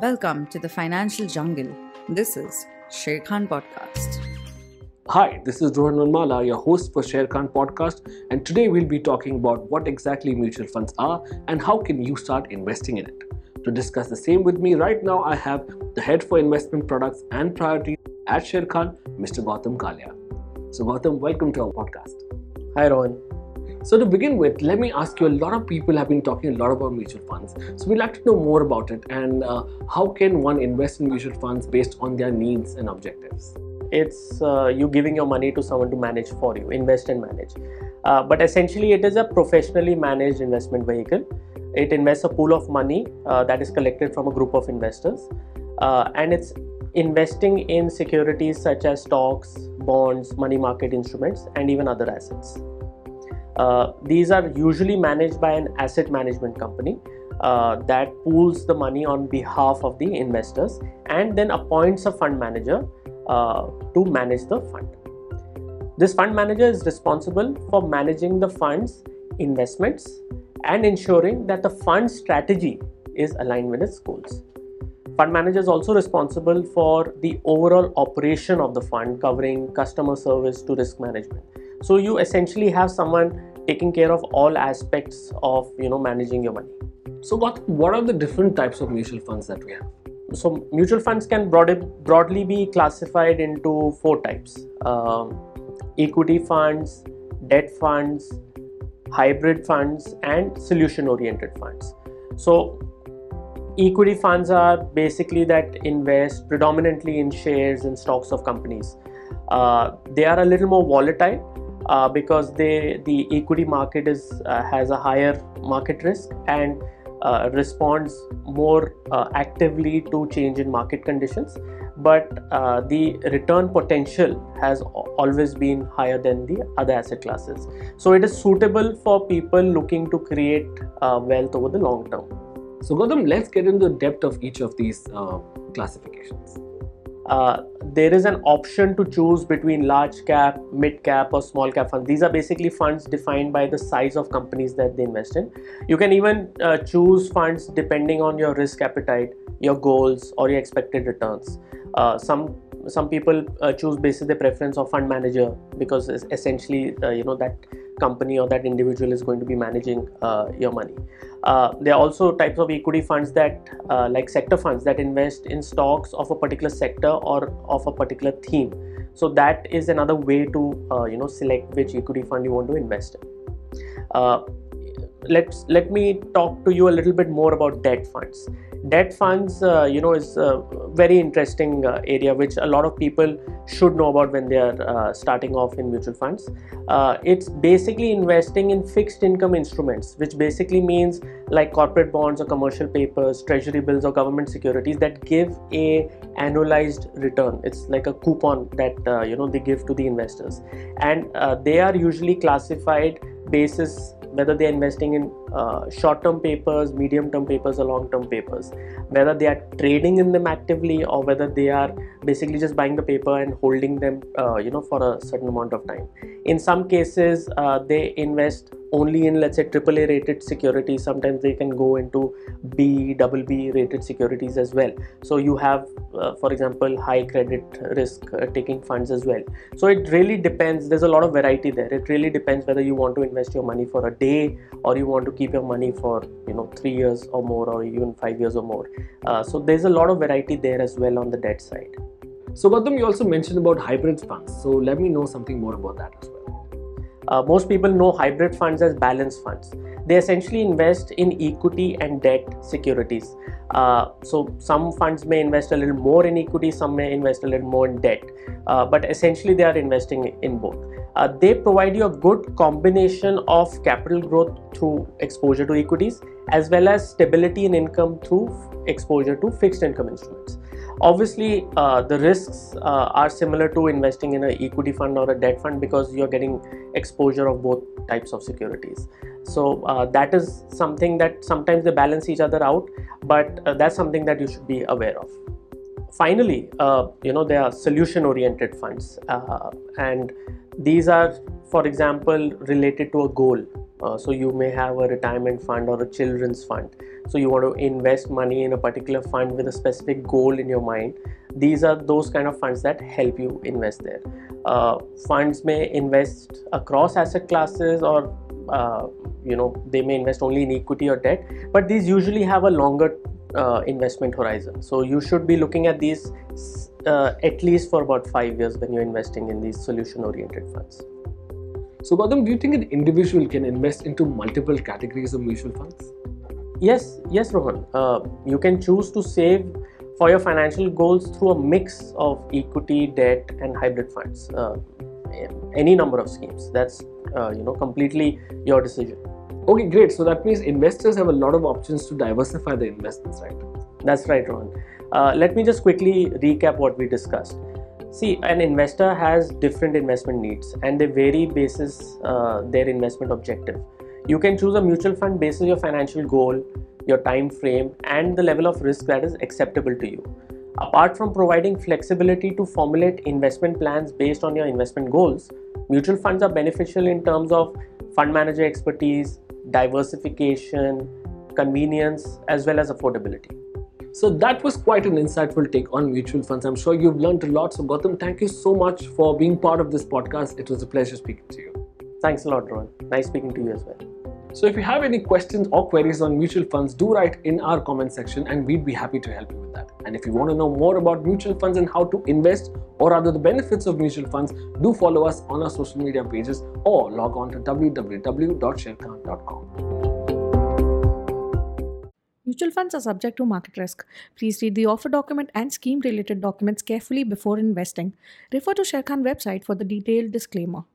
Welcome to the Financial Jungle. This is Sharekhan Podcast. Hi, this is Rohan Nirmala, your host for Sharekhan Podcast, and today we'll be talking about what exactly mutual funds are and how can you start investing in it. To discuss the same with me right now, I have the head for investment products and priorities at Sharekhan, Mr. Gautam Kalia. So Gautam, welcome to our podcast. Hi Rohan. So to begin with, let me ask you, a lot of people have been talking a lot about mutual funds. So we'd like to know more about it and how can one invest in mutual funds based on their needs and objectives? It's you giving your money to someone to manage for you, invest and manage. But essentially it is a professionally managed investment vehicle. It invests a pool of money that is collected from a group of investors and it's investing in securities such as stocks, bonds, money market instruments and even other assets. These are usually managed by an asset management company that pools the money on behalf of the investors and then appoints a fund manager to manage the fund. This fund manager is responsible for managing the fund's investments and ensuring that the fund's strategy is aligned with its goals. Fund manager is also responsible for the overall operation of the fund, covering customer service to risk management. So you essentially have someone taking care of all aspects of managing your money. So what are the different types of mutual funds that we have? So mutual funds can broadly be classified into four types: equity funds, debt funds, hybrid funds and solution-oriented funds. So equity funds are basically that invest predominantly in shares and stocks of companies. They are a little more volatile because the equity market has a higher market risk and responds more actively to change in market conditions, but the return potential has always been higher than the other asset classes. So it is suitable for people looking to create wealth over the long term. So Gautam, let's get into the depth of each of these classifications. There is an option to choose between large cap, mid cap or small cap funds. These are basically funds defined by the size of companies that they invest in. You can even choose funds depending on your risk appetite, your goals or your expected returns. Some people choose based on their preference of fund manager because it's essentially that company or that individual is going to be managing your money. There are also types of equity funds that like sector funds that invest in stocks of a particular sector or of a particular theme. So that is another way to select which equity fund you want to invest in. Let me talk to you a little bit more about debt funds. Debt funds is a very interesting area which a lot of people should know about when they are starting off in mutual funds. It's basically investing in fixed income instruments, which basically means like corporate bonds or commercial papers, treasury bills or government securities that give a annualized return. It's like a coupon that they give to the investors, and they are usually classified basis whether they are investing in short-term papers, medium-term papers or long-term papers, whether they are trading in them actively or whether they are basically just buying the paper and holding them for a certain amount of time. In some cases, they invest only in, let's say, AAA rated securities. Sometimes they can go into B, BB rated securities as well. So you have, for example, high credit risk taking funds as well. So it really depends. There's a lot of variety there. It really depends whether you want to invest your money for a day or you want to keep your money for 3 years or more or even 5 years or more. So there's a lot of variety there as well on the debt side. So Gautam, you also mentioned about hybrid funds. So let me know something more about that as well. Most people know hybrid funds as balance funds. They essentially invest in equity and debt securities. So some funds may invest a little more in equity, some may invest a little more in debt, but essentially they are investing in both. They provide you a good combination of capital growth through exposure to equities as well as stability in income through exposure to fixed income instruments. Obviously, the risks are similar to investing in an equity fund or a debt fund because you're getting exposure of both types of securities. So that is something that sometimes they balance each other out, but that's something that you should be aware of. Finally, there are solution-oriented funds and these are, for example, related to a goal. So you may have a retirement fund or a children's fund. So you want to invest money in a particular fund with a specific goal in your mind. These are those kind of funds that help you invest there. Funds may invest across asset classes, or they may invest only in equity or debt, but these usually have a longer investment horizon. So you should be looking at these at least for about 5 years when you're investing in these solution-oriented funds. So Gautam, do you think an individual can invest into multiple categories of mutual funds? Yes, Rohan. You can choose to save for your financial goals through a mix of equity, debt, and hybrid funds. Any number of schemes. That's completely your decision. Okay, great. So that means investors have a lot of options to diversify their investments, right? That's right, Rohan. Let me just quickly recap what we discussed. See, an investor has different investment needs and they vary basis their investment objective. You can choose a mutual fund based on your financial goal, your time frame, and the level of risk that is acceptable to you. Apart from providing flexibility to formulate investment plans based on your investment goals, mutual funds are beneficial in terms of fund manager expertise, diversification, convenience, as well as affordability. So that was quite an insightful take on mutual funds. I'm sure you've learned a lot. So Gautam, thank you so much for being part of this podcast. It was a pleasure speaking to you. Thanks a lot, Rohan. Nice speaking to you as well. So if you have any questions or queries on mutual funds, do write in our comment section and we'd be happy to help you with that. And if you want to know more about mutual funds and how to invest, or rather the benefits of mutual funds, do follow us on our social media pages or log on to www.sharekhan.com. Mutual funds are subject to market risk. Please read the offer document and scheme-related documents carefully before investing. Refer to Sharekhan website for the detailed disclaimer.